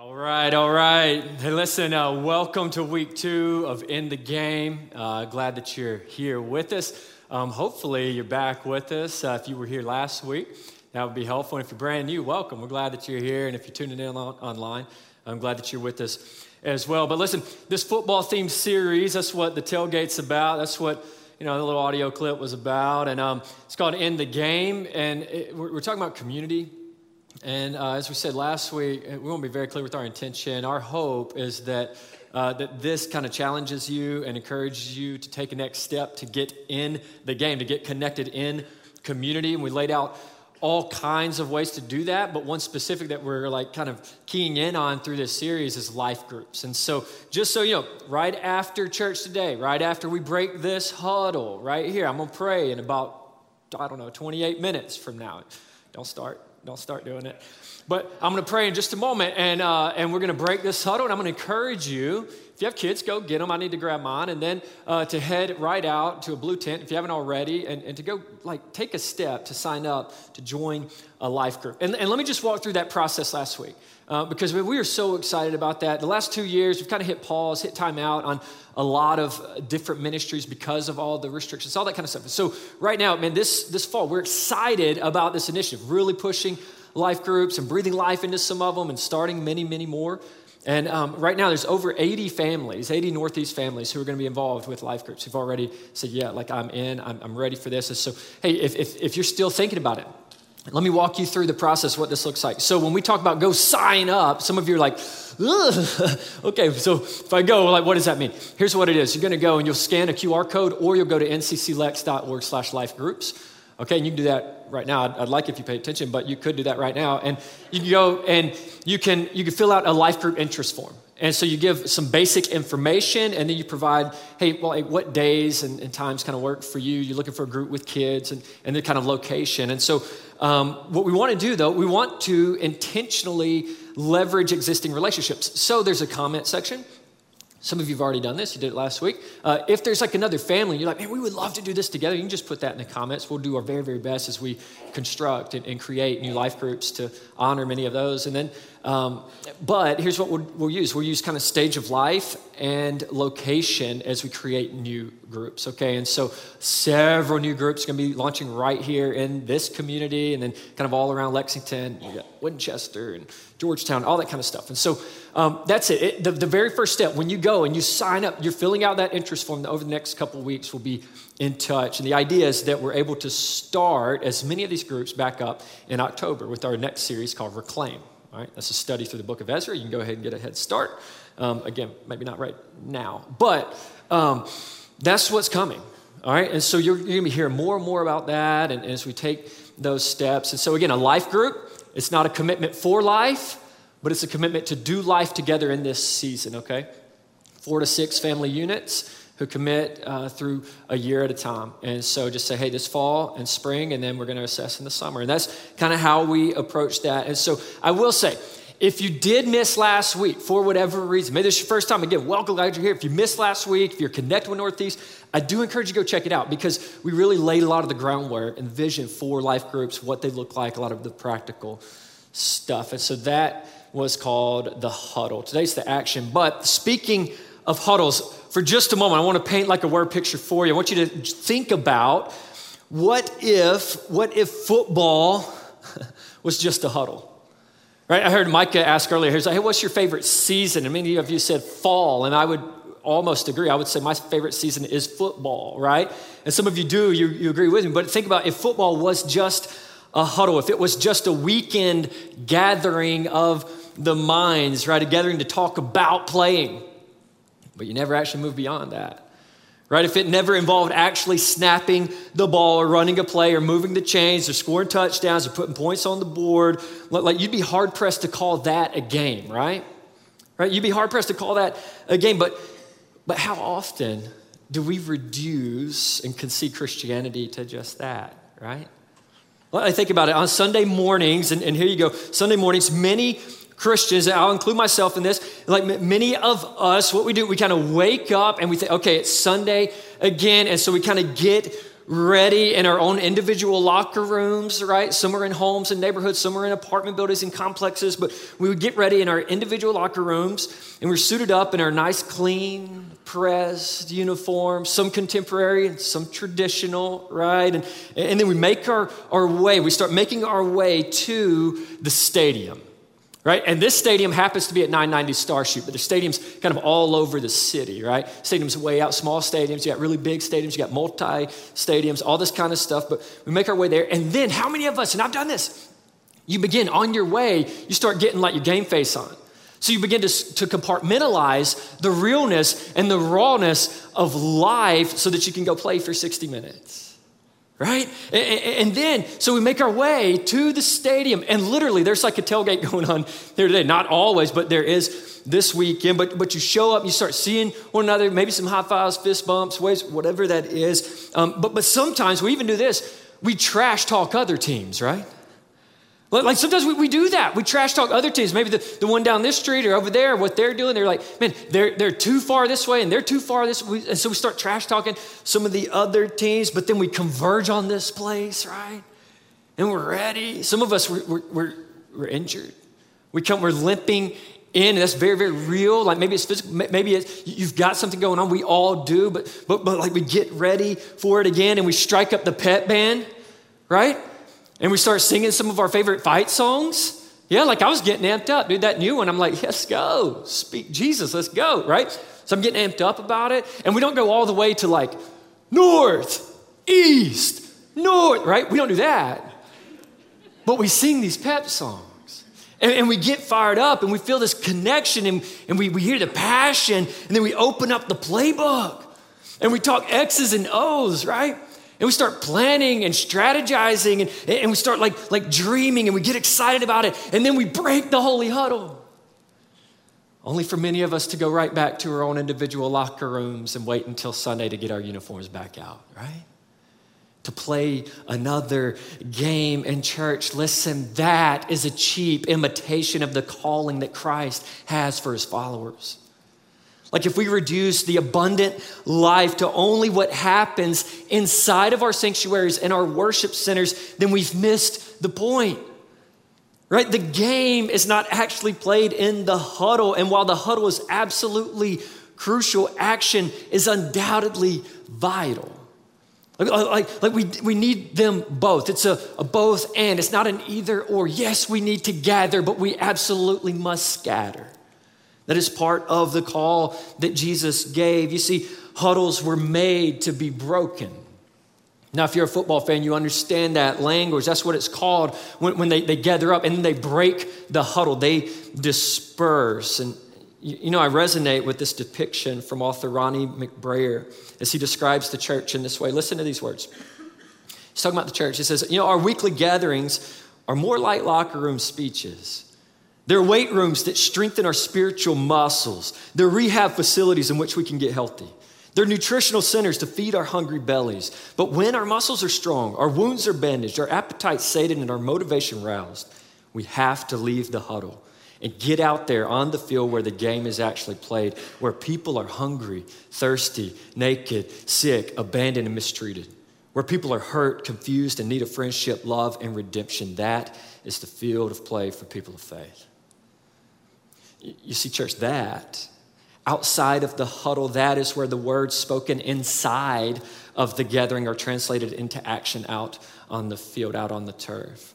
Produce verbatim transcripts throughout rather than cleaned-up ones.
All right, all right. Hey, listen, uh, welcome to week two of In the Game. Uh, glad that you're here with us. Um, hopefully, you're back with us. Uh, if you were here last week, that would be helpful. And if you're brand new, welcome. We're glad that you're here. And if you're tuning in on- online, I'm glad that you're with us as well. But listen, this football-themed series, that's what the tailgate's about. That's what, you know, the little audio clip was about. And um, it's called In the Game. And it, we're, we're talking about community. And uh, as we said last week, we want to be very clear with our intention. Our hope is that uh, that this kind of challenges you and encourages you to take a next step to get in the game, to get connected in community. And we laid out all kinds of ways to do that, but one specific that we're like kind of keying in on through this series is life groups. And so just so you know, right after church today, right after we break this huddle right here, I'm going to pray in about, I don't know, twenty-eight minutes from now. Don't start. Don't start doing it. But I'm going to pray in just a moment, and uh, and we're going to break this huddle, and I'm going to encourage you, if you have kids, go get them. I need to grab mine, and then uh, to head right out to a blue tent, if you haven't already, and, and to go, like, take a step to sign up to join a life group. And, and let me just walk through that process last week, uh, because we were so excited about that. The last two years, we've kind of hit pause, hit time out on a lot of different ministries because of all the restrictions, all that kind of stuff. So right now, man, this, this fall, we're excited about this initiative, really pushing life groups and breathing life into some of them and starting many, many more. And um, right now, there's over eighty families, eighty Northeast families who are going to be involved with life groups who've already said, yeah, like I'm in, I'm, I'm ready for this. And so, hey, if, if if you're still thinking about it, let me walk you through the process, what this looks like. So when we talk about go sign up, some of you are like, ugh. Okay, so if I go, like, what does that mean? Here's what it is. You're going to go and you'll scan a Q R code, or you'll go to ncclex.org slash life groups. Okay, and you can do that right now. I'd, I'd like if you pay attention, but you could do that right now. And you can go and you can you can fill out a life group interest form. And so you give some basic information, and then you provide, hey, well, hey, what days and, and times kind of work for you? You're looking for a group with kids and, and the kind of location. And so um, what we want to do, though, we want to intentionally leverage existing relationships. So there's a comment section. Some of you have already done this. You did it last week. Uh, if there's like another family, you're like, man, we would love to do this together. You can just put that in the comments. We'll do our very, very best as we construct and, and create new life groups to honor many of those. And then, um, but here's what we'll, we'll use. We'll use kind of stage of life and location as we create new groups, okay? And so several new groups are going to be launching right here in this community, and then kind of all around Lexington. You got Winchester and Georgetown, all that kind of stuff. And so um, that's it. it the, the very first step, when you go and you sign up, you're filling out that interest form. Over the next couple of weeks, we'll be in touch. And the idea is that we're able to start as many of these groups back up in October with our next series called Reclaim. All right, that's a study through the Book of Ezra. You can go ahead and get a head start. Um, again, maybe not right now, but um, that's what's coming. All right, and so you're, you're going to be hearing more and more about that, and, and as we take those steps. And so again, a life group, it's not a commitment for life, but it's a commitment to do life together in this season, okay? Four to six family units who commit uh, through a year at a time. And so just say, hey, this fall and spring, and then we're going to assess in the summer. And that's kind of how we approach that. And so I will say, if you did miss last week for whatever reason, maybe this is your first time, again, welcome, glad you're here. If you missed last week, if you're connected with Northeast, I do encourage you to go check it out, because we really laid a lot of the groundwork and vision for life groups, what they look like, a lot of the practical stuff. And so that was called the huddle. Today's the action. But speaking of huddles, for just a moment, I want to paint like a word picture for you. I want you to think about what if, what if football was just a huddle? Right, I heard Micah ask earlier, he's like, hey, what's your favorite season? And many of you said fall, and I would almost agree. I would say my favorite season is football, right? And some of you do, you, you agree with me. But think about if football was just a huddle, if it was just a weekend gathering of the minds, right, a gathering to talk about playing, but you never actually move beyond that. Right, if it never involved actually snapping the ball or running a play or moving the chains or scoring touchdowns or putting points on the board, like you'd be hard-pressed to call that a game, right? Right, you'd be hard-pressed to call that a game, but but how often do we reduce and concede Christianity to just that, right? Well, I think about it. On Sunday mornings, and, and here you go, Sunday mornings, many Christians, and I'll include myself in this, like many of us, what we do, we kind of wake up and we think, okay, it's Sunday again, and so we kind of get ready in our own individual locker rooms, right? Some are in homes and neighborhoods, some are in apartment buildings and complexes, but we would get ready in our individual locker rooms and we're suited up in our nice, clean, pressed uniforms, some contemporary and some traditional, right? And, and then we make our, our way, we start making our way to the stadium, right? And this stadium happens to be at nine ninety Starshoot, but the stadium's kind of all over the city, right? Stadiums way out, small stadiums, you got really big stadiums, you got multi-stadiums, all this kind of stuff, but we make our way there. And then how many of us, and I've done this, you begin on your way, you start getting like your game face on. So you begin to, to compartmentalize the realness and the rawness of life so that you can go play for sixty minutes. Right? And then, so we make our way to the stadium, and literally there's like a tailgate going on there today. Not always, but there is this weekend. But but you show up, you start seeing one another, maybe some high fives, fist bumps, waves, whatever that is. Um, but but sometimes we even do this. We trash talk other teams, right? Like sometimes we, we do that. We trash talk other teams. Maybe the, the one down this street or over there, what they're doing. They're like, man, they're they're too far this way and they're too far this way. And so we start trash talking some of the other teams, but then we converge on this place, right? And we're ready. Some of us, we're, we're, we're, we're injured. We come, we're limping in, and that's very, very real. Like maybe it's physical, maybe it's, you've got something going on. We all do, but but but like we get ready for it again and we strike up the pep band, right? And we start singing some of our favorite fight songs. Yeah, like I was getting amped up, dude, that new one. I'm like, let's go, speak Jesus, let's go, right? So I'm getting amped up about it. And we don't go all the way to like, north, east, north, right? We don't do that. But we sing these pep songs. And, and we get fired up and we feel this connection and, and we, we hear the passion. And then we open up the playbook. And we talk X's and O's, right? And we start planning and strategizing and, and we start like, like dreaming and we get excited about it. And then we break the holy huddle. Only for many of us to go right back to our own individual locker rooms and wait until Sunday to get our uniforms back out, right? To play another game in church. Listen, that is a cheap imitation of the calling that Christ has for his followers. Like if we reduce the abundant life to only what happens inside of our sanctuaries and our worship centers, then we've missed the point, right? The game is not actually played in the huddle. And while the huddle is absolutely crucial, action is undoubtedly vital. Like, like, like we, we need them both. It's a, a both and. It's not an either or. Yes, we need to gather, but we absolutely must scatter. That is part of the call that Jesus gave. You see, huddles were made to be broken. Now, if you're a football fan, you understand that language. That's what it's called when, when they, they gather up and then they break the huddle. They disperse. And, you, you know, I resonate with this depiction from author Ronnie McBrayer as he describes the church in this way. Listen to these words. He's talking about the church. He says, you know, our weekly gatherings are more like locker room speeches. They're weight rooms that strengthen our spiritual muscles. They're rehab facilities in which we can get healthy. They're nutritional centers to feed our hungry bellies. But when our muscles are strong, our wounds are bandaged, our appetite sated, and our motivation roused, we have to leave the huddle and get out there on the field where the game is actually played, where people are hungry, thirsty, naked, sick, abandoned, and mistreated, where people are hurt, confused, and need of friendship, love, and redemption. That is the field of play for people of faith. You see, church, that, outside of the huddle, that is where the words spoken inside of the gathering are translated into action out on the field, out on the turf.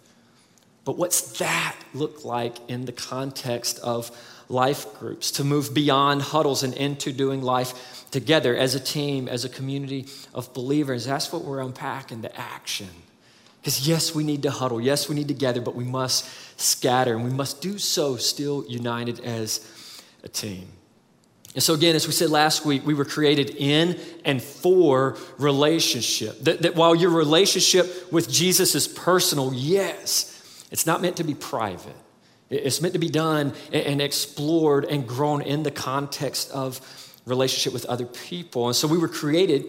But what's that look like in the context of life groups, to move beyond huddles and into doing life together as a team, as a community of believers? That's what we're unpacking, the action. Because yes, we need to huddle. Yes, we need to gather, but we must scatter, and we must do so still united as a team. And so again, as we said last week, we were created in and for relationship. That, that while your relationship with Jesus is personal, yes, it's not meant to be private. It's meant to be done and explored and grown in the context of relationship with other people. And so we were created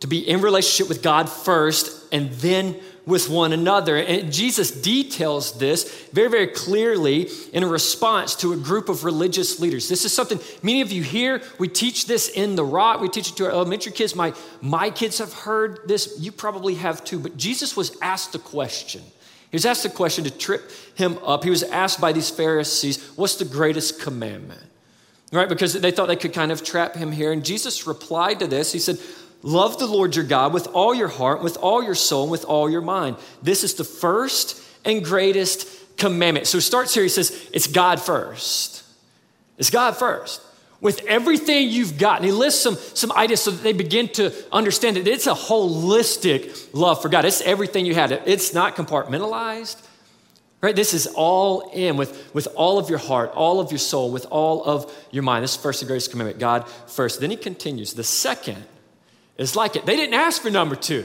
to be in relationship with God first and then with one another. And Jesus details this very, very clearly in response to a group of religious leaders. This is something many of you here, we teach this in the Rock. We teach it to our elementary kids. My, my kids have heard this. You probably have too. But Jesus was asked a question. He was asked a question to trip him up. He was asked by these Pharisees, what's the greatest commandment? Right? Because they thought they could kind of trap him here. And Jesus replied to this. He said, love the Lord your God with all your heart, with all your soul, and with all your mind. This is the first and greatest commandment. So it starts here. He says, it's God first. It's God first. With everything you've got. And he lists some, some ideas so that they begin to understand that it's a holistic love for God. It's everything you had. It's not compartmentalized, right? This is all in with, with all of your heart, all of your soul, with all of your mind. This is first and greatest commandment, God first. Then he continues. The second is like it. They didn't ask for number two,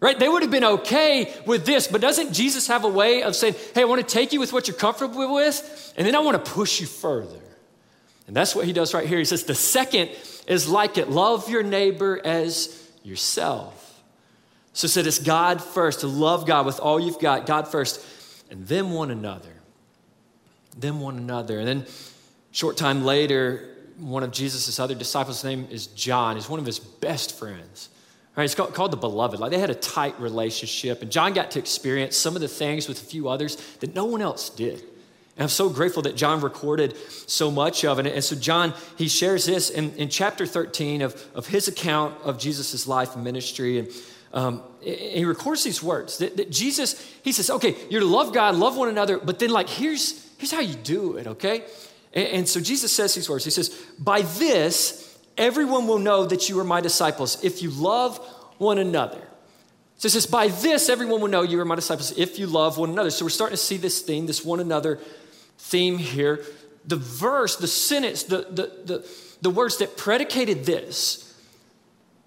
right? They would have been okay with this, but doesn't Jesus have a way of saying, hey, I want to take you with what you're comfortable with, and then I want to push you further. And that's what he does right here. He says, the second is like it. Love your neighbor as yourself. So he said, it's God first, to love God with all you've got, God first, and then one another, then one another. And then short time later, one of Jesus' other disciples' name is John. He's one of his best friends. All right, it's called, called the Beloved. Like they had a tight relationship. And John got to experience some of the things with a few others that no one else did. And I'm so grateful that John recorded so much of it. And so John, he shares this in, in chapter thirteen of, of his account of Jesus' life and ministry. And um, he records these words that, that Jesus, he says, okay, you're to love God, love one another, but then like, here's, here's how you do it, okay? And, and so Jesus says these words. He says, by this, everyone will know that you are my disciples if you love one another. So it says, by this, everyone will know you are my disciples if you love one another. So we're starting to see this theme, this one another theme here. The verse, the sentence, the, the, the, the words that predicated this,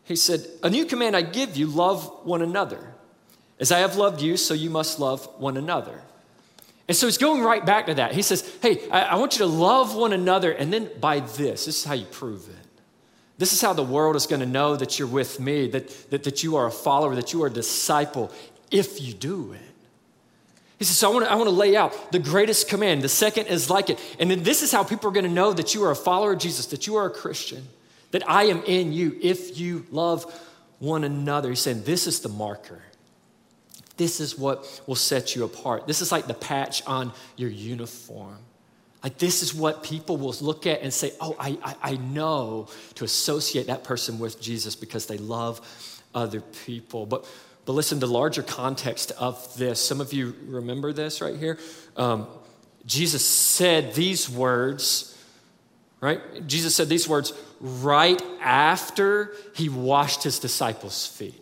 he said, a new command I give you, love one another. As I have loved you, so you must love one another. And so he's going right back to that. He says, hey, I, I want you to love one another. And then by this, this is how you prove it. This is how the world is going to know that you're with me, that, that, that you are a follower, that you are a disciple, if you do it. He says, so I want to I want to lay out the greatest command. The second is like it. And then this is how people are going to know that you are a follower of Jesus, that you are a Christian, that I am in you if you love one another. He's saying this is the marker. This is what will set you apart. This is like the patch on your uniform. Like this is what people will look at and say, oh, I, I, I know to associate that person with Jesus because they love other people. But but listen, the larger context of this, some of you remember this right here. Um, Jesus said these words, right? Jesus said these words right after he washed his disciples' feet.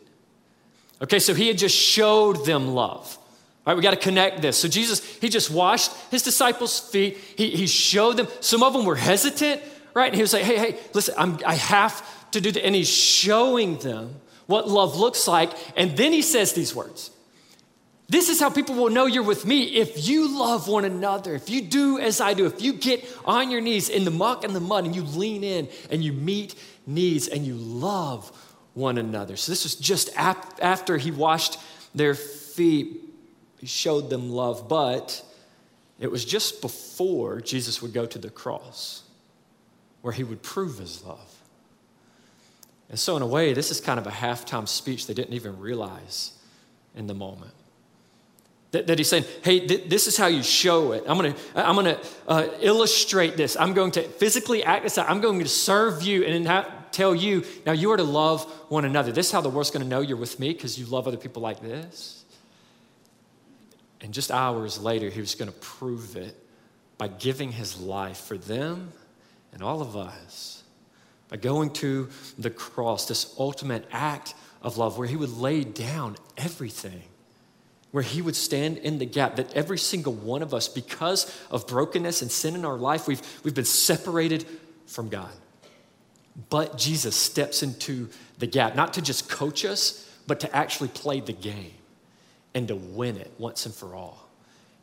Okay, so he had just showed them love. All right, we got to connect this. So Jesus, he just washed his disciples' feet. He, he showed them. Some of them were hesitant, right? And he was like, hey, hey, listen, I'm, I have to do that. And he's showing them what love looks like. And then he says these words. This is how people will know you're with me if you love one another, if you do as I do, if you get on your knees in the muck and the mud and you lean in and you meet needs and you love one another. So this was just ap- after he washed their feet. He showed them love, but it was just before Jesus would go to the cross where he would prove his love. And so in a way, this is kind of a halftime speech they didn't even realize in the moment. That, that he's saying, hey, th- this is how you show it. I'm going to I'm gonna, uh, illustrate this. I'm going to physically act this out. I'm going to serve you and not tell you, now you are to love one another. This is how the world's going to know you're with me because you love other people like this. And just hours later, he was going to prove it by giving his life for them and all of us, by going to the cross, this ultimate act of love where he would lay down everything, where he would stand in the gap that every single one of us, because of brokenness and sin in our life, we've, we've been separated from God. But Jesus steps into the gap, not to just coach us, but to actually play the game. And to win it once and for all.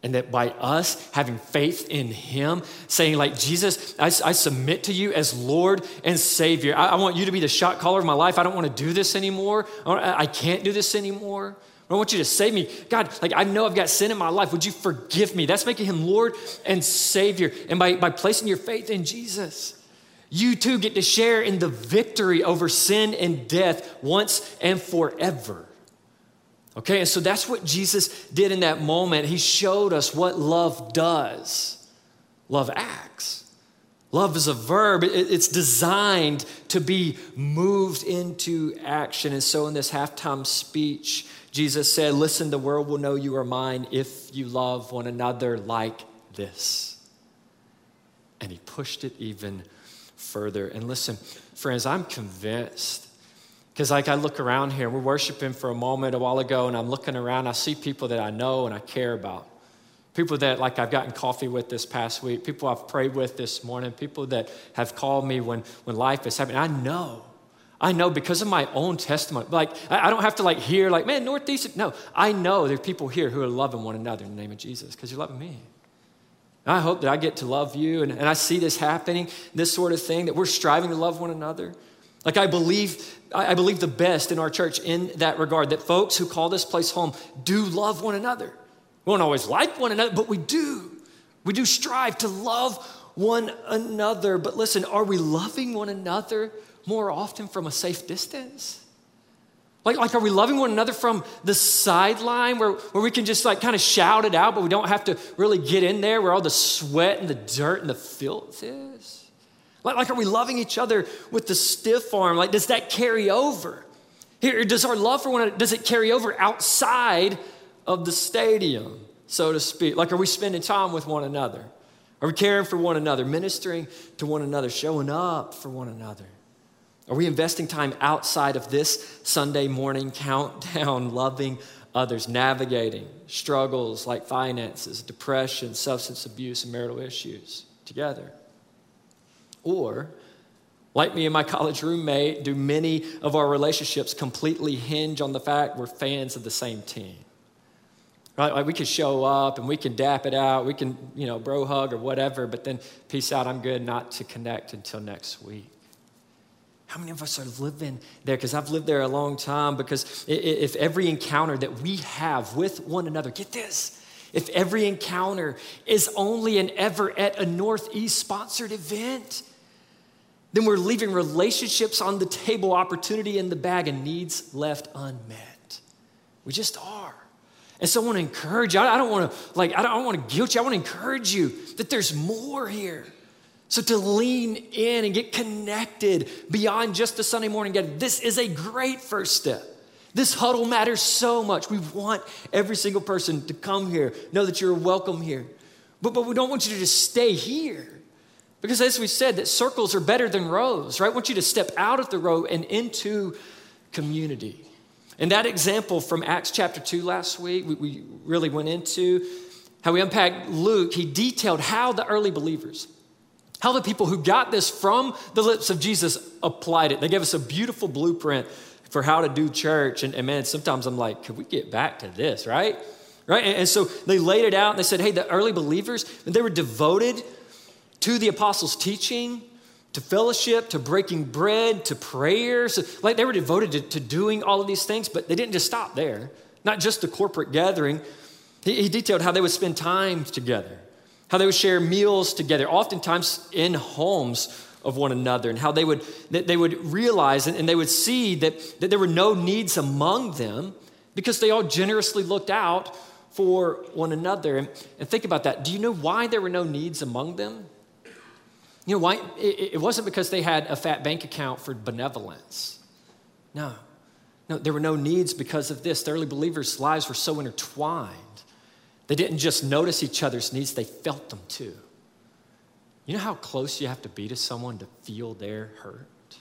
And that by us having faith in him, saying like, Jesus, I, I submit to you as Lord and Savior. I, I want you to be the shot caller of my life. I don't want to do this anymore. I, I can't do this anymore. I want you to save me. God, like I know I've got sin in my life. Would you forgive me? That's making him Lord and Savior. And by, by placing your faith in Jesus, you too get to share in the victory over sin and death once and forever. Okay, and so that's what Jesus did in that moment. He showed us what love does. Love acts. Love is a verb. It's designed to be moved into action. And so in this halftime speech, Jesus said, listen, the world will know you are mine if you love one another like this. And he pushed it even further. And listen, friends, I'm convinced, because like I look around here, we're worshiping for a moment a while ago, and I'm looking around, I see people that I know and I care about. People that like I've gotten coffee with this past week, people I've prayed with this morning, people that have called me when, when life is happening. I know, I know because of my own testimony. Like I, I don't have to like hear like, man, Northeast. No, I know there are people here who are loving one another in the name of Jesus because you're loving me. And I hope that I get to love you. And, and I see this happening, this sort of thing, that we're striving to love one another. Like I believe, I believe the best in our church in that regard, that folks who call this place home do love one another. We don't always like one another, but we do. We do strive to love one another. But listen, are we loving one another more often from a safe distance? Like, like are we loving one another from the sideline where, where we can just like kind of shout it out, but we don't have to really get in there where all the sweat and the dirt and the filth is? Like, like are we loving each other with the stiff arm? Like, does that carry over? Here, does our love for one another, does it carry over outside of the stadium, so to speak? Like, are we spending time with one another? Are we caring for one another, ministering to one another, showing up for one another? Are we investing time outside of this Sunday morning countdown, loving others, navigating struggles like finances, depression, substance abuse, and marital issues together? Or, like me and my college roommate, do many of our relationships completely hinge on the fact we're fans of the same team? Right? Like we can show up and we can dap it out. We can, you know, bro hug or whatever, but then peace out, I'm good, not to connect until next week. How many of us are living there? Because I've lived there a long time, because if every encounter that we have with one another, get this, if every encounter is only and ever at a Northeast sponsored event, then we're leaving relationships on the table, opportunity in the bag, and needs left unmet. We just are. And so I want to encourage you. I don't want to like. I don't want to guilt you. I want to encourage you that there's more here. So to lean in and get connected beyond just the Sunday morning gathering. This is a great first step. This huddle matters so much. We want every single person to come here. Know that you're welcome here, but but we don't want you to just stay here. Because as we said, that circles are better than rows, right? I want you to step out of the row and into community. And that example from Acts chapter two last week, we, we really went into how we unpacked Luke. He detailed how the early believers, how the people who got this from the lips of Jesus applied it. They gave us a beautiful blueprint for how to do church. And, and man, sometimes I'm like, could we get back to this, right? Right? And, and so they laid it out and they said, hey, the early believers, and they were devoted to the apostles' teaching, to fellowship, to breaking bread, to prayers. So, like they were devoted to, to doing all of these things, but they didn't just stop there. Not just the corporate gathering. He, he detailed how they would spend time together, how they would share meals together, oftentimes in homes of one another, and how they would that they would realize and, and they would see that, that there were no needs among them because they all generously looked out for one another. And, and think about that. Do you know why there were no needs among them? You know why? It wasn't because they had a fat bank account for benevolence. No. No, there were no needs because of this. The early believers' lives were so intertwined. They didn't just notice each other's needs, they felt them too. You know how close you have to be to someone to feel their hurt?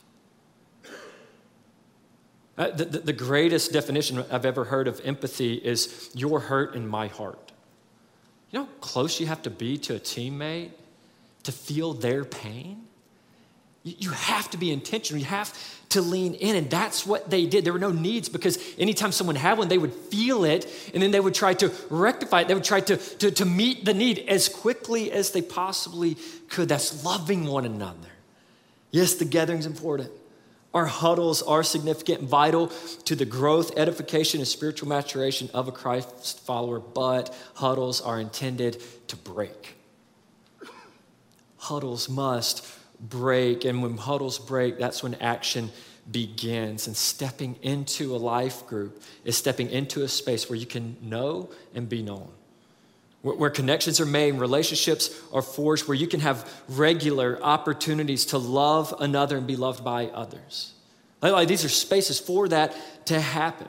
Uh, the, the, the greatest definition I've ever heard of empathy is your hurt in my heart. You know how close you have to be to a teammate to feel their pain? You have to be intentional. You have to lean in, and that's what they did. There were no needs because anytime someone had one, they would feel it, and then they would try to rectify it. They would try to, to, to meet the need as quickly as they possibly could. That's loving one another. Yes, the gathering's important, Our huddles are significant and vital to the growth, edification, and spiritual maturation of a Christ follower, but huddles are intended to break. Huddles must break, and when huddles break, that's when action begins. And stepping into a life group is stepping into a space where you can know and be known, where, where connections are made, relationships are forged, where you can have regular opportunities to love another and be loved by others. Like, like these are spaces for that to happen.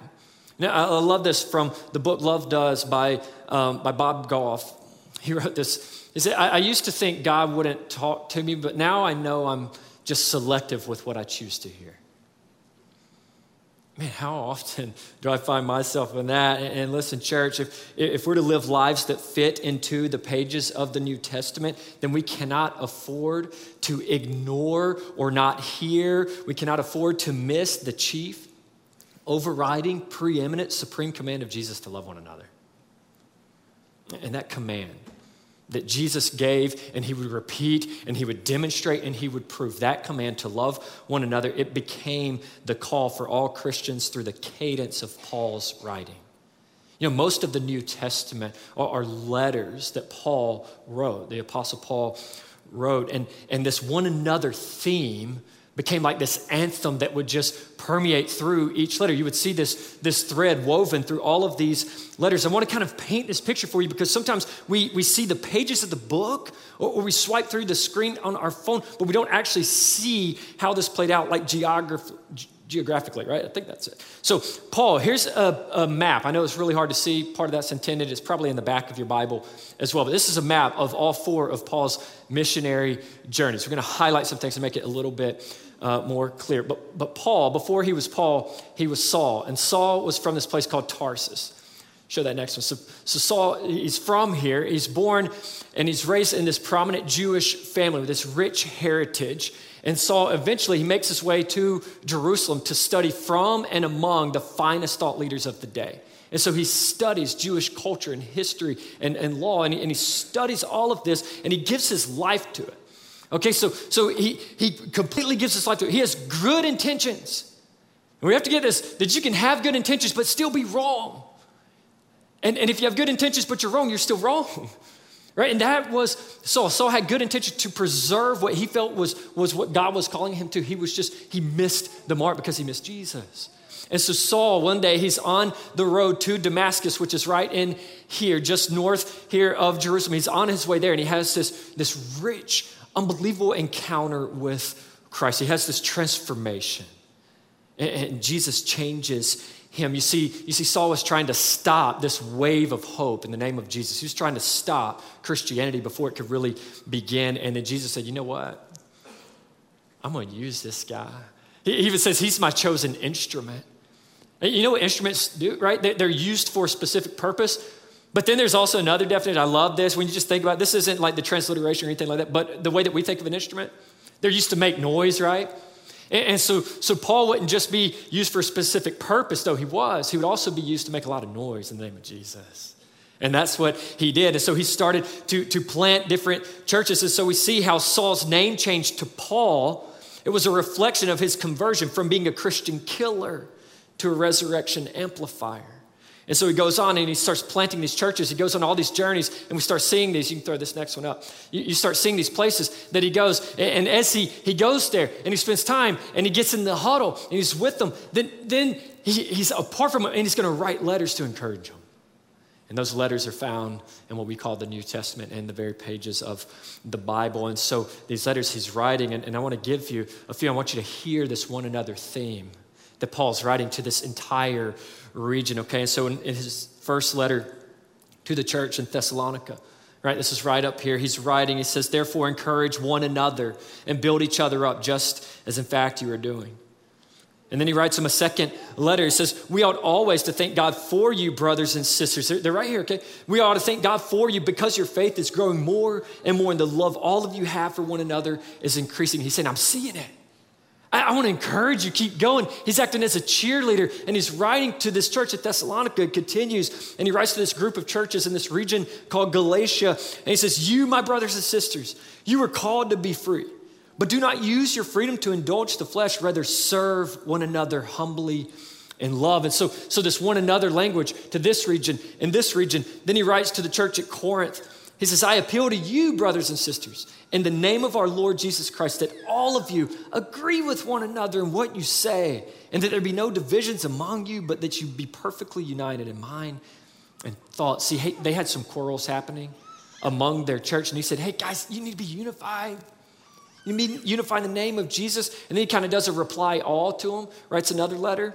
Now, I, I love this from the book Love Does by, um, by Bob Goff. He wrote this. He said, I, I used to think God wouldn't talk to me, but now I know I'm just selective with what I choose to hear. Man, how often do I find myself in that? And, and listen, church, if, if we're to live lives that fit into the pages of the New Testament, then we cannot afford to ignore or not hear. We cannot afford to miss the chief, overriding, preeminent, supreme command of Jesus to love one another. And that command that Jesus gave, and he would repeat, and he would demonstrate, and he would prove. That command to love one another, it became the call for all Christians through the cadence of Paul's writing. You know, most of the New Testament are, are letters that Paul wrote, the Apostle Paul wrote, and, and this one another theme became like this anthem that would just permeate through each letter. You would see this, this thread woven through all of these letters. I want to kind of paint this picture for you because sometimes we, we see the pages of the book or, or we swipe through the screen on our phone, but we don't actually see how this played out like geography. Geographically, right? I think that's it. So, Paul, here's a, a map. I know it's really hard to see. Part of that's intended. It's probably in the back of your Bible as well. But this is a map of all four of Paul's missionary journeys. We're going to highlight some things to make it a little bit uh, more clear. But, but Paul, before he was Paul, he was Saul. And Saul was from this place called Tarsus. Show that next one. So, so Saul, he's from here. He's born and he's raised in this prominent Jewish family with this rich heritage. And Saul, eventually, he makes his way to Jerusalem to study from and among the finest thought leaders of the day. And so he studies Jewish culture and history and, and law, and he, and he studies all of this, and he gives his life to it. Okay, so, so he, he completely gives his life to it. He has good intentions. And we have to get this, that you can have good intentions but still be wrong. And, and if you have good intentions but you're wrong, you're still wrong. Right, and that was Saul. Saul had good intention to preserve what he felt was, was what God was calling him to. He was just, he missed the mark because he missed Jesus. And so Saul, one day, he's on the road to Damascus, which is right in here, just north here of Jerusalem. He's on his way there, and he has this, this rich, unbelievable encounter with Christ. He has this transformation, and, and Jesus changes him. You see, you see, Saul was trying to stop this wave of hope in the name of Jesus. He was trying to stop Christianity before it could really begin. And then Jesus said, you know what? I'm going to use this guy. He even says he's my chosen instrument. And you know what instruments do, right? They're used for a specific purpose. But then there's also another definition. I love this. When you just think about it, this isn't like the transliteration or anything like that, but the way that we think of an instrument, they're used to make noise, right? And so, so Paul wouldn't just be used for a specific purpose, though he was. He would also be used to make a lot of noise in the name of Jesus. And that's what he did. And so he started to, to plant different churches. And so we see how Saul's name changed to Paul. It was a reflection of his conversion from being a Christian killer to a resurrection amplifier. And so he goes on and he starts planting these churches. He goes on all these journeys, and we start seeing these. You can throw this next one up. You start seeing these places that he goes. And as he, he goes there and he spends time and he gets in the huddle and he's with them, then, then he, he's apart from them, and he's going to write letters to encourage them. And those letters are found in what we call the New Testament and the very pages of the Bible. And so these letters he's writing, and, and I want to give you a few. I want you to hear this one another theme that Paul's writing to this entire region, okay? And so in, in his first letter to the church in Thessalonica, right? This is right up here. He's writing, he says, therefore encourage one another and build each other up just as in fact you are doing. And then he writes him a second letter. He says, we ought always to thank God for you, brothers and sisters. They're, they're right here, okay? We ought to thank God for you because your faith is growing more and more, and the love all of you have for one another is increasing. He's saying, I'm seeing it. I want to encourage you, keep going. He's acting as a cheerleader, and he's writing to this church at Thessalonica. It continues, and he writes to this group of churches in this region called Galatia, and he says, you, my brothers and sisters, you were called to be free, But do not use your freedom to indulge the flesh. Rather, serve one another humbly in love. And so, so this one another language to this region and this region. Then he writes to the church at Corinth. He says, I appeal to you, brothers and sisters, in the name of our Lord Jesus Christ, that all of you agree with one another in what you say, and that there be no divisions among you, but that you be perfectly united in mind and thought. See, hey, they had some quarrels happening among their church, and he said, hey, guys, you need to be unified. You need to unify in the name of Jesus. And then he kind of does a reply all to them, writes another letter.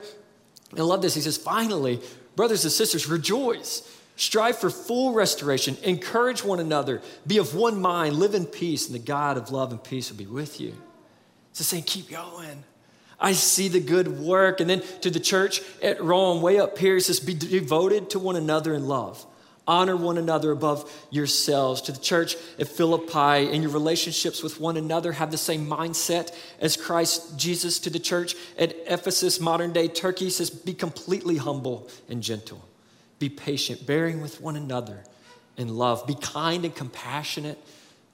And I love this. He says, finally, brothers and sisters, rejoice. Strive for full restoration. Encourage one another. Be of one mind. Live in peace. And the God of love and peace will be with you. It's just saying, keep going. I see the good work. And then to the church at Rome, way up here, it says, be devoted to one another in love. Honor one another above yourselves. To the church at Philippi, in your relationships with one another, have the same mindset as Christ Jesus. To the church at Ephesus, modern day Turkey, says, be completely humble and gentle. Be patient, bearing with one another in love. Be kind and compassionate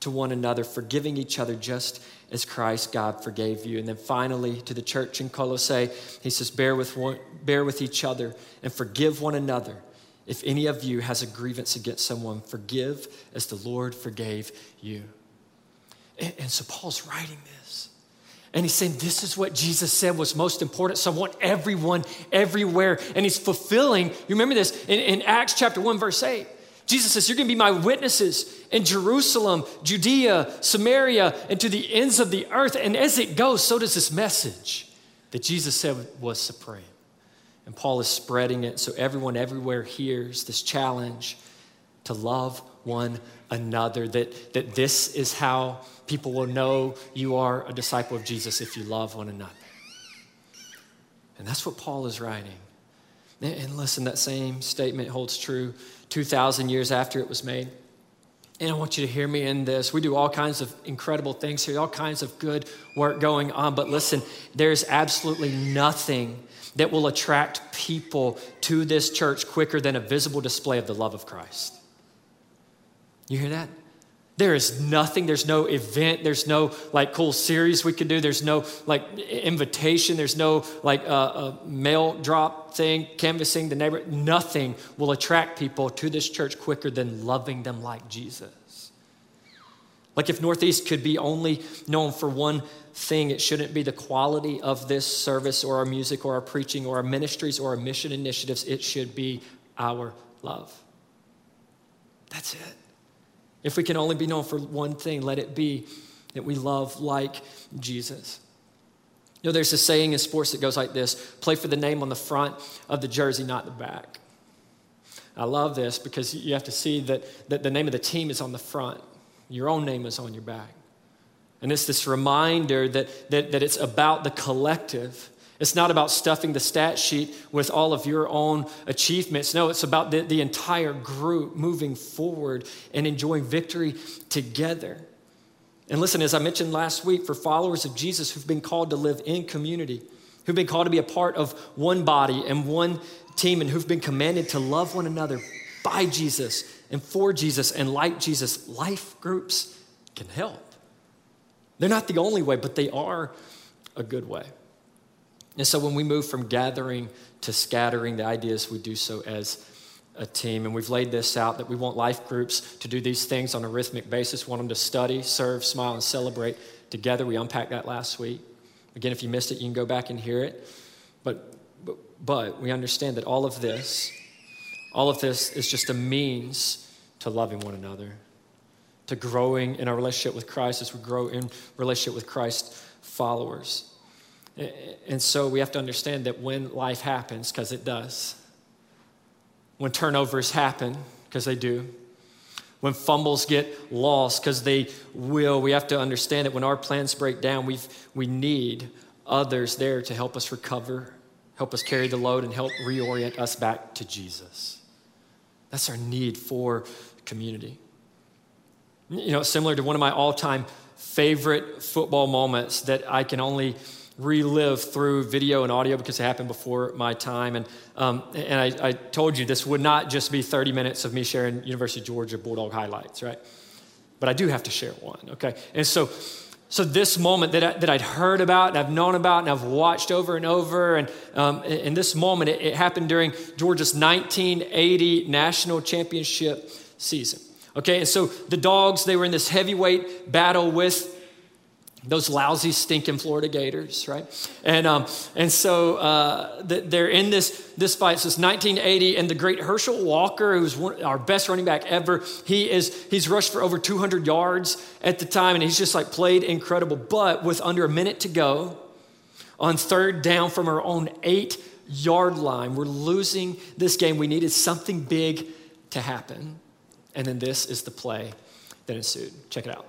to one another, forgiving each other just as Christ, God, forgave you. And then finally, to the church in Colossae, he says, bear with one, bear with each other and forgive one another. If any of you has a grievance against someone, forgive as the Lord forgave you. And, and so Paul's writing this. And he's saying, this is what Jesus said was most important. So I want everyone, everywhere. And he's fulfilling, you remember this, in, in Acts chapter one, verse eight. Jesus says, you're going to be my witnesses in Jerusalem, Judea, Samaria, and to the ends of the earth. And as it goes, so does this message that Jesus said was supreme. And Paul is spreading it so everyone everywhere hears this challenge to love one another, that, that this is how people will know you are a disciple of Jesus, if you love one another. And that's what Paul is writing. And listen, that same statement holds true two thousand years after it was made. And I want you to hear me in this. We do all kinds of incredible things here, all kinds of good work going on. But listen, there's absolutely nothing that will attract people to this church quicker than a visible display of the love of Christ. You hear that? There is nothing, there's no event, there's no like cool series we could do, there's no like invitation, there's no like uh, a mail drop thing, canvassing the neighborhood. Nothing will attract people to this church quicker than loving them like Jesus. Like if Northeast could be only known for one thing, it shouldn't be the quality of this service or our music or our preaching or our ministries or our mission initiatives. It should be our love. That's it. If we can only be known for one thing, let it be that we love like Jesus. You know, there's a saying in sports that goes like this: play for the name on the front of the jersey, not the back. I love this because you have to see that, that the name of the team is on the front. Your own name is on your back. And it's this reminder that, that, that it's about the collective. It's not about stuffing the stat sheet with all of your own achievements. No, it's about the, the entire group moving forward and enjoying victory together. And listen, as I mentioned last week, for followers of Jesus who've been called to live in community, who've been called to be a part of one body and one team, and who've been commanded to love one another by Jesus and for Jesus and like Jesus, life groups can help. They're not the only way, but they are a good way. And so when we move from gathering to scattering, the idea is we do so as a team. And we've laid this out, that we want life groups to do these things on a rhythmic basis. We want them to study, serve, smile, and celebrate together. We unpacked that last week. Again, if you missed it, you can go back and hear it. But, but, but we understand that all of this, all of this is just a means to loving one another, to growing in our relationship with Christ as we grow in relationship with Christ followers. And so we have to understand that when life happens, because it does, when turnovers happen, because they do, when fumbles get lost, because they will, we have to understand that when our plans break down, we we need others there to help us recover, help us carry the load, and help reorient us back to Jesus. That's our need for community. You know, similar to one of my all-time favorite football moments that I can only relive through video and audio because it happened before my time. And um, and I, I told you this would not just be thirty minutes of me sharing University of Georgia Bulldog highlights, right? But I do have to share one, okay? And so So this moment that, I, that I'd heard about and I've known about and I've watched over and over, and um, in this moment, it, it happened during Georgia's nineteen eighty national championship season. Okay, and so the Dogs, they were in this heavyweight battle with those lousy, stinking Florida Gators, right? And um, and so uh, they're in this this fight. So it's nineteen eighty, and the great Herschel Walker, who's one, our best running back ever, he is he's rushed for over two hundred yards at the time, and he's just like played incredible. But with under a minute to go, on third down from our own eight-yard line, we're losing this game. We needed something big to happen, and then this is the play that ensued. Check it out.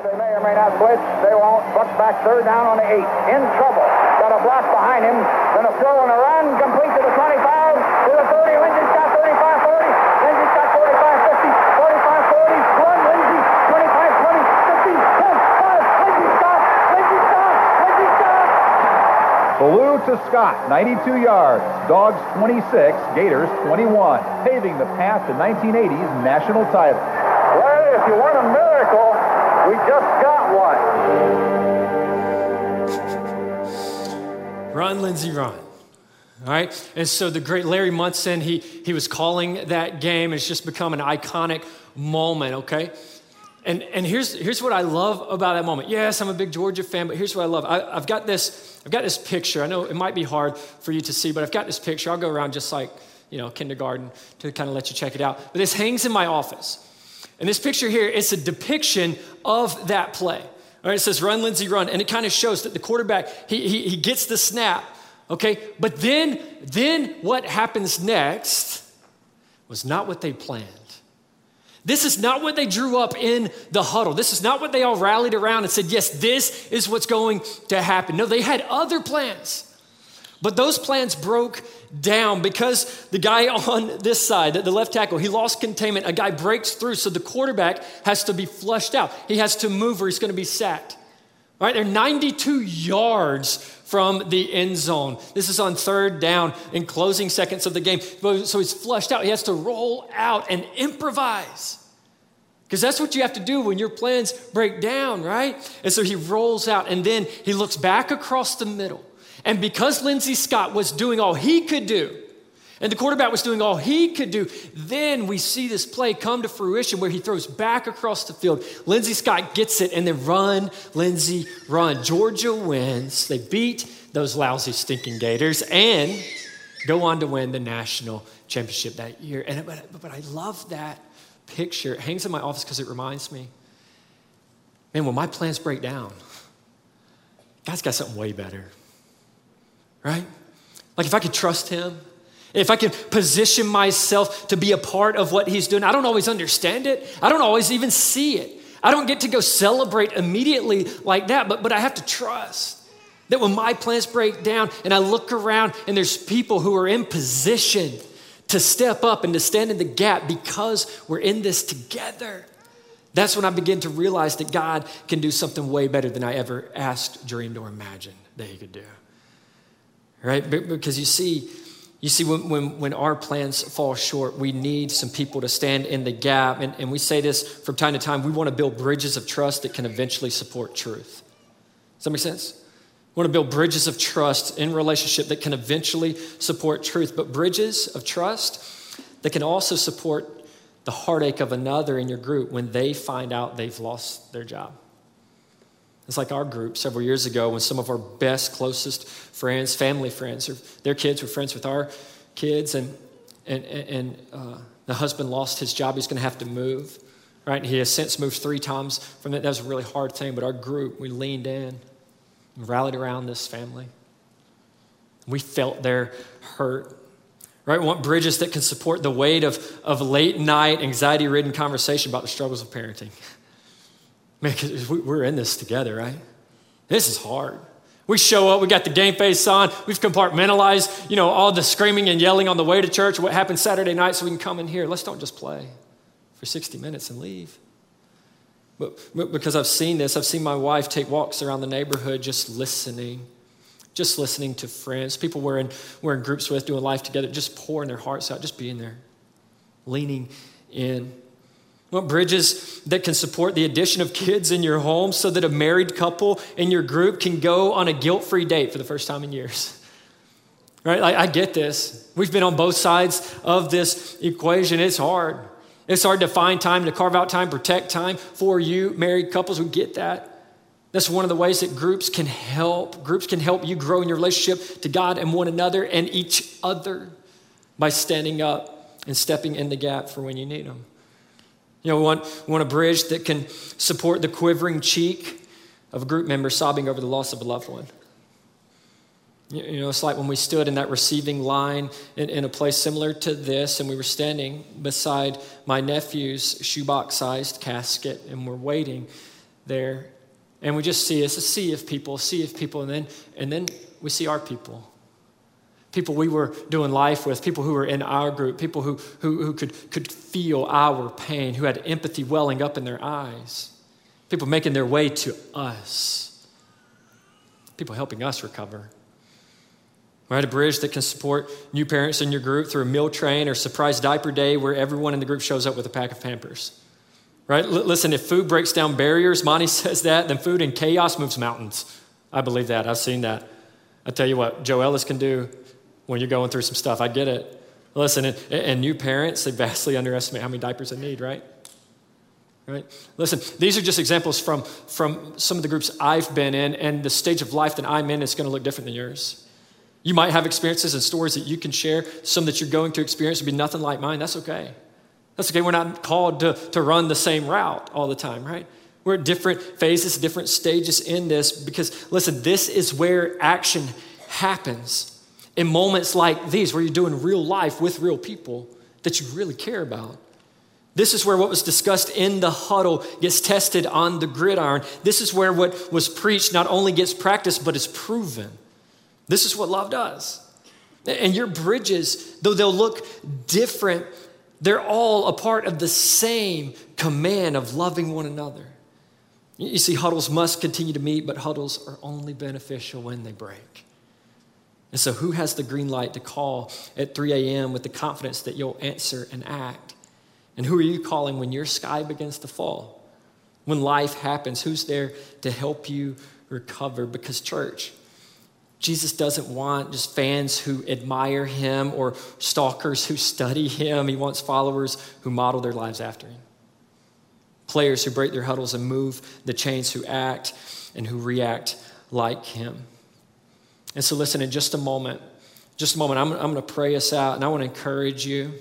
They may or may not blitz. They won't. Buck back third down on the eight. In trouble. Got a block behind him. Then a throw and a run. Complete to the twenty-five. To the thirty. Lindsey Scott, thirty-five, forty. Lindsey Scott, forty-five, fifty. forty-five, forty. one. Lindsey, twenty-five, twenty. fifteen, ten, five. Lindsey Scott. Lindsey Scott. Lindsey Scott. Blue to Scott. ninety-two yards. Dogs twenty-six. Gators twenty-one. Paving the path to nineteen eighty's national title. Well, if you want a miracle, we just got one. Run, Lindsey, run. All right. And so the great Larry Munson, he, he was calling that game. It's just become an iconic moment, okay? And and here's here's what I love about that moment. Yes, I'm a big Georgia fan, but here's what I love. I, I've got this, I've got this picture. I know it might be hard for you to see, but I've got this picture. I'll go around just like, you know, kindergarten to kind of let you check it out. But this hangs in my office. And this picture here, it's a depiction of that play. All right, it says, run, Lindsey, run. And it kind of shows that the quarterback, he, he he gets the snap, okay? But then, then what happens next was not what they planned. This is not what they drew up in the huddle. This is not what they all rallied around and said, yes, this is what's going to happen. No, they had other plans. But those plans broke down because the guy on this side, the left tackle, he lost containment. A guy breaks through, so the quarterback has to be flushed out. He has to move or he's going to be sacked. All right, they're ninety-two yards from the end zone. This is on third down in closing seconds of the game. So he's flushed out. He has to roll out and improvise. Because that's what you have to do when your plans break down, right? And so he rolls out, and then he looks back across the middle. And because Lindsey Scott was doing all he could do, and the quarterback was doing all he could do, then we see this play come to fruition where he throws back across the field. Lindsey Scott gets it, and then run, Lindsey, run. Georgia wins. They beat those lousy, stinking Gators and go on to win the national championship that year. And But, but I love that picture. It hangs in my office because it reminds me, man, when my plans break down, God's got something way better. Right? Like if I could trust him, if I could position myself to be a part of what he's doing, I don't always understand it. I don't always even see it. I don't get to go celebrate immediately like that, but, but I have to trust that when my plans break down and I look around and there's people who are in position to step up and to stand in the gap because we're in this together, that's when I begin to realize that God can do something way better than I ever asked, dreamed, or imagined that he could do. Right? Because you see, you see, when, when, when our plans fall short, we need some people to stand in the gap. And, and we say this from time to time, we want to build bridges of trust that can eventually support truth. Does that make sense? We want to build bridges of trust in relationship that can eventually support truth, but bridges of trust that can also support the heartache of another in your group when they find out they've lost their job. It's like our group several years ago when some of our best, closest friends, family friends, or their kids were friends with our kids, and and and uh, the husband lost his job. He's going to have to move, right? He has since moved three times from that. That was a really hard thing, but our group, we leaned in and rallied around this family. We felt their hurt. Right? We want bridges that can support the weight of, of late-night, anxiety-ridden conversation about the struggles of parenting. Man, because we're in this together, right? This is hard. We show up, we got the game face on, we've compartmentalized, you know, all the screaming and yelling on the way to church, what happened Saturday night, so we can come in here. Let's don't just play for sixty minutes and leave. But, but because I've seen this, I've seen my wife take walks around the neighborhood just listening, just listening to friends, people we're in, we're in groups with, doing life together, just pouring their hearts out, just being there, leaning in. Want bridges that can support the addition of kids in your home so that a married couple in your group can go on a guilt-free date for the first time in years. Right? Like, I get this. We've been on both sides of this equation. It's hard. It's hard to find time, to carve out time, protect time for you married couples. We get that. That's one of the ways that groups can help. Groups can help you grow in your relationship to God and one another and each other by standing up and stepping in the gap for when you need them. You know, we want, we want a bridge that can support the quivering cheek of a group member sobbing over the loss of a loved one. You, you know, it's like when we stood in that receiving line in, in a place similar to this, and we were standing beside my nephew's shoebox-sized casket, and we're waiting there, and we just see, it's a sea of people, sea of people, and then and then we see our people. People we were doing life with, people who were in our group, people who, who, who could, could feel our pain, who had empathy welling up in their eyes, people making their way to us, people helping us recover. Right, a bridge that can support new parents in your group through a meal train or surprise diaper day where everyone in the group shows up with a pack of Pampers. Right? L- listen, if food breaks down barriers, Monty says that, then food in chaos moves mountains. I believe that. I've seen that. I tell you what, Joe Ellis can do when you're going through some stuff. I get it. Listen, and, and new parents, they vastly underestimate how many diapers they need, right? Right? Listen, these are just examples from, from some of the groups I've been in, and the stage of life that I'm in is going to look different than yours. You might have experiences and stories that you can share. Some that you're going to experience will be nothing like mine. That's okay. That's okay. We're not called to, to run the same route all the time, right? We're at different phases, different stages in this because, listen, this is where action happens. In moments like these, where you're doing real life with real people that you really care about. This is where what was discussed in the huddle gets tested on the gridiron. This is where what was preached not only gets practiced, but is proven. This is what love does. And your bridges, though they'll look different, they're all a part of the same command of loving one another. You see, huddles must continue to meet, but huddles are only beneficial when they break. And so who has the green light to call at three a.m. with the confidence that you'll answer and act? And who are you calling when your sky begins to fall? When life happens, who's there to help you recover? Because church, Jesus doesn't want just fans who admire him or stalkers who study him. He wants followers who model their lives after him. Players who break their huddles and move the chains, who act and who react like him. And so listen, in just a moment, just a moment, I'm, I'm going to pray us out, and I want to encourage you.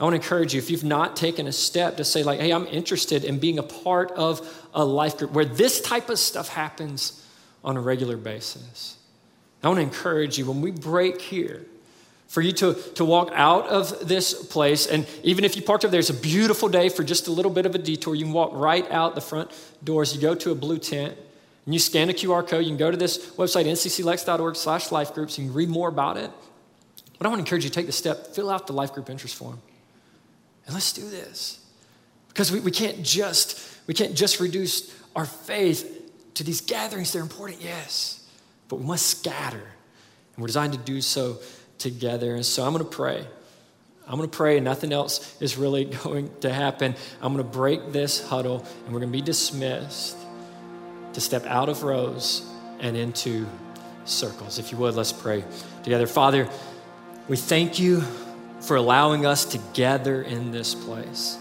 I want to encourage you, if you've not taken a step to say like, hey, I'm interested in being a part of a life group where this type of stuff happens on a regular basis. I want to encourage you, when we break here, for you to, to walk out of this place, and even if you parked over there, it's a beautiful day for just a little bit of a detour. You can walk right out the front doors. You go to a blue tent, and you scan a Q R code. You can go to this website, n c c lex dot org slash life groups. You can read more about it. But I want to encourage you to take the step, fill out the life group interest form, and let's do this. Because we, we can't just we can't just reduce our faith to these gatherings. They're important, yes, but we must scatter, and we're designed to do so together. And so I'm going to pray. I'm going to pray, and nothing else is really going to happen. I'm going to break this huddle, and we're going to be dismissed to step out of rows and into circles. If you would, let's pray together. Father, we thank you for allowing us to gather in this place.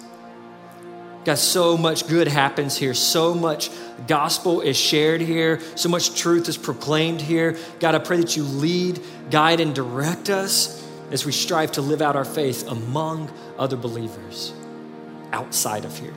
God, so much good happens here. So much gospel is shared here. So much truth is proclaimed here. God, I pray that you lead, guide, and direct us as we strive to live out our faith among other believers outside of here.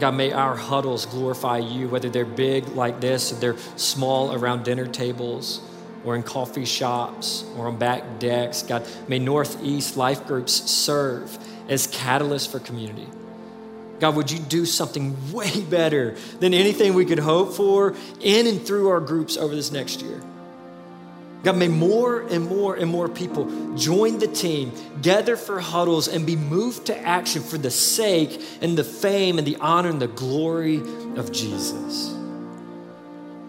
God, may our huddles glorify you, whether they're big like this, or they're small around dinner tables, or in coffee shops, or on back decks. God, may Northeast life groups serve as catalysts for community. God, would you do something way better than anything we could hope for in and through our groups over this next year? God, may more and more and more people join the team, gather for huddles, and be moved to action for the sake and the fame and the honor and the glory of Jesus.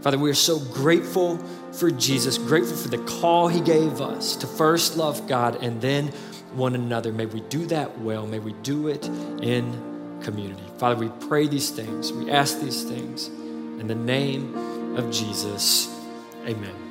Father, we are so grateful for Jesus, grateful for the call he gave us to first love God and then one another. May we do that well. May we do it in community. Father, we pray these things. We ask these things. In the name of Jesus, amen.